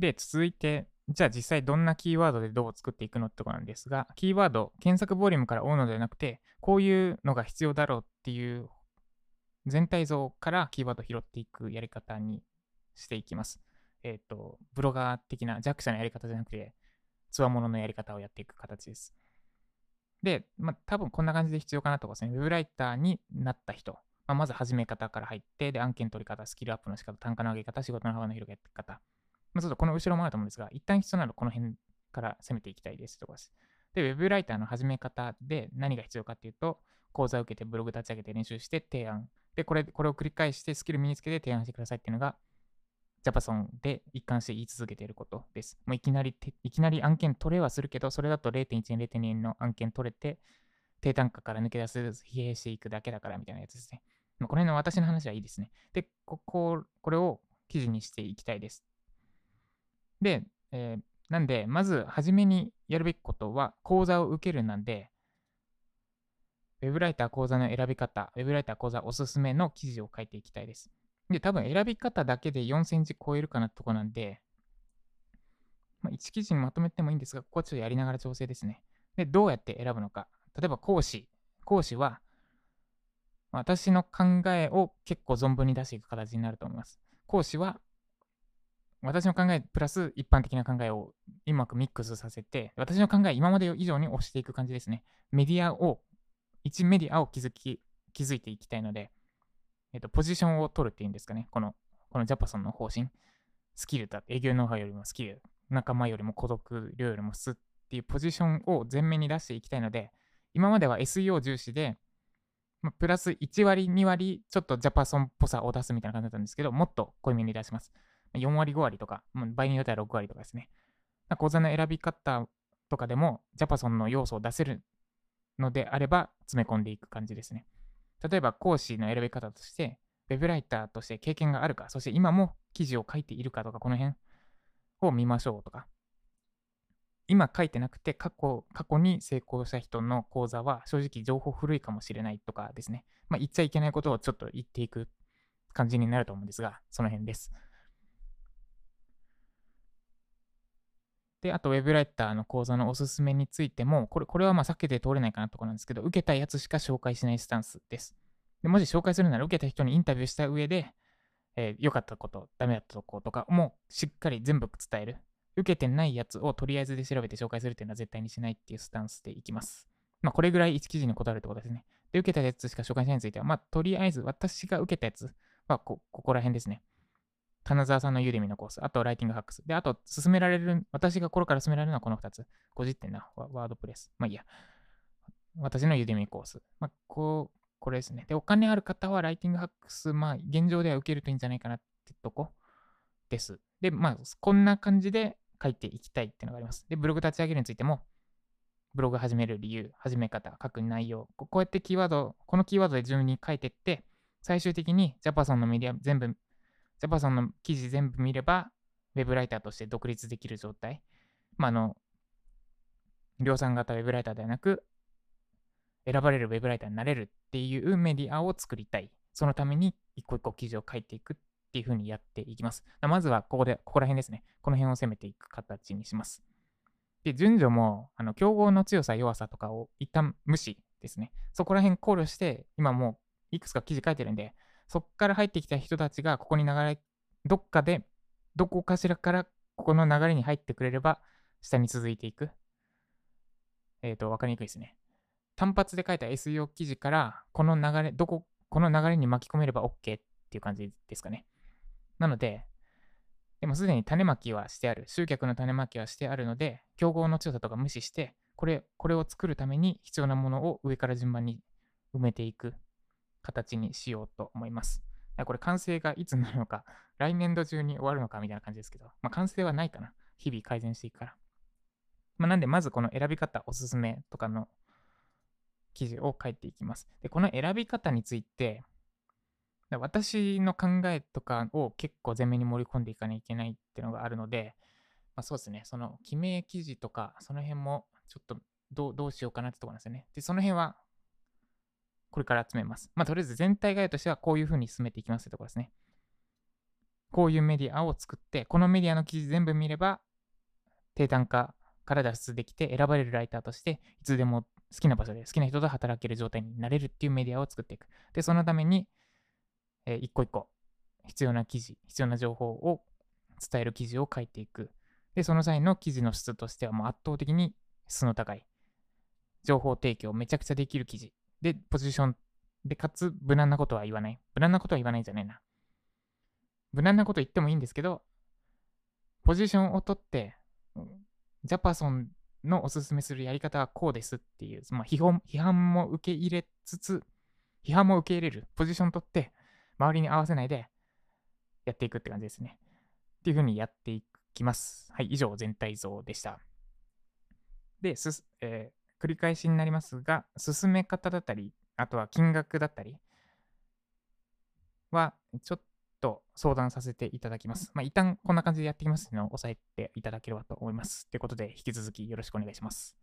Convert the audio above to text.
で、続いて、じゃあ実際どんなキーワードでどう作っていくのってところなんですが、キーワード、検索ボリュームから追うのではなくて、こういうのが必要だろうっていう全体像からキーワードを拾っていくやり方にしていきます。ブロガー的な弱者のやり方じゃなくて、強者のやり方をやっていく形です。で、多分こんな感じで必要かなとかですね。ウェブライターになった人、まず始め方から入って、で、案件取り方、スキルアップの仕方、単価の上げ方、仕事の幅の広げ方。ちょっとこの後ろもあると思うんですが、一旦必要なのはこの辺から攻めていきたいですとかです。で、ウェブライターの始め方で何が必要かっていうと、講座を受けてブログ立ち上げて練習して提案。で、これを繰り返してスキル身につけて提案してくださいっていうのが、JapaSon で一貫して言い続けていることです。もういきなり案件取れはするけど、それだと 0.1 円、0.2 円の案件取れて、低単価から抜け出せず疲弊していくだけだからみたいなやつですね。この辺の私の話はいいですね。で、これを記事にしていきたいです。で、なんで、まず、初めにやるべきことは、講座を受けるなんで、ウェブライター講座の選び方、ウェブライター講座おすすめの記事を書いていきたいです。で、多分選び方だけで4センチ超えるかなってとこなんで、1記事にまとめてもいいんですが、ここはちょっとやりながら調整ですね。で、どうやって選ぶのか。例えば、講師は、私の考えを結構存分に出していく形になると思います。講師は、私の考えプラス一般的な考えをうまくミックスさせて、私の考え今まで以上に推していく感じですね。メディアを築いていきたいので、ポジションを取るっていうんですかね。このJapaSonの方針。スキルだ。営業ノウハウよりもスキル。仲間よりも孤独。量よりも質っていうポジションを前面に出していきたいので、今までは SEO 重視で、プラス1割、2割、ちょっとJapaSonっぽさを出すみたいな感じだったんですけど、もっと濃いめに出します。4割5割とか、倍によっては6割とかですね。講座の選び方とかでも JapaSon の要素を出せるのであれば詰め込んでいく感じですね。例えば講師の選び方として、ウェブライターとして経験があるか、そして今も記事を書いているかとか、この辺を見ましょうとか。今書いてなくて過去に成功した人の講座は正直情報古いかもしれないとかですね。言っちゃいけないことをちょっと言っていく感じになると思うんですが、その辺です。で、あと、ウェブライターの講座のおすすめについても、これは避けて通れないかなところなんですけど、受けたやつしか紹介しないスタンスです。で、もし紹介するなら、受けた人にインタビューした上で、良かったこと、ダメだったとことかもしっかり全部伝える。受けてないやつをとりあえずで調べて紹介するっていうのは絶対にしないっていうスタンスでいきます。これぐらい1記事にこだわるってことですね。で、受けたやつしか紹介しないについては、とりあえず私が受けたやつはここら辺ですね。金沢さんのユーデミのコース、あとライティングハックス。で、あと、私が心から勧められるのはこの2つ。50点な、ワードプレス。私のユーデミコース。これですね。で、お金ある方はライティングハックス、現状では受けるといいんじゃないかなってとこです。で、こんな感じで書いていきたいっていうのがあります。で、ブログ立ち上げるについても、ブログ始める理由、始め方、書く内容。こうやってこのキーワードで順に書いていって、最終的に JapaSon のメディア全部、JapaSon の記事全部見れば、ウェブライターとして独立できる状態。量産型ウェブライターではなく、選ばれるウェブライターになれるっていうメディアを作りたい。そのために、一個一個記事を書いていくっていう風にやっていきます。まずは、ここら辺ですね。この辺を攻めていく形にします。で、順序も、競合の強さ、弱さとかを一旦無視ですね。そこら辺考慮して、今もう、いくつか記事書いてるんで、そこから入ってきた人たちがここに流れ、どこかしらからここの流れに入ってくれれば、下に続いていく。わかりにくいですね。単発で書いた SEO 記事から、この流れに巻き込めれば OK っていう感じですかね。なので、でもすでに種まきはしてある。集客の種まきはしてあるので、競合の強さとか無視して、これを作るために必要なものを上から順番に埋めていく。形にしようと思います。これ完成がいつになるのか、来年度中に終わるのかみたいな感じですけど、完成はないかな。日々改善していくから。なんで、まずこの選び方おすすめとかの記事を書いていきます。で、この選び方について、私の考えとかを結構前面に盛り込んでいかないといけないっていうのがあるので、そうですね、その記名記事とか、その辺もちょっとどうしようかなってところなんですよね。で、その辺は、これから詰めます。とりあえず全体概要としてはこういう風に進めていきますというところですね。こういうメディアを作って、このメディアの記事全部見れば、低単価から脱出できて、選ばれるライターとして、いつでも好きな場所で好きな人と働ける状態になれるっていうメディアを作っていく。で、そのために、一個一個、必要な記事、必要な情報を伝える記事を書いていく。で、その際の記事の質としては、もう圧倒的に質の高い、情報提供めちゃくちゃできる記事。で、ポジションで、かつ無難なことは言わない。無難なことは言わないじゃないな。無難なこと言ってもいいんですけど、ポジションを取って、ジャパソンのおすすめするやり方はこうですっていう、まあ、批判も受け入れつつ、批判も受け入れる。ポジション取って、周りに合わせないでやっていくって感じですね。っていう風にやっていきます。はい、以上、全体像でした。で、繰り返しになりますが、進め方だったり、あとは金額だったりは、ちょっと相談させていただきます。まあ、一旦こんな感じでやっていきますので、押さえていただければと思います。ということで、引き続きよろしくお願いします。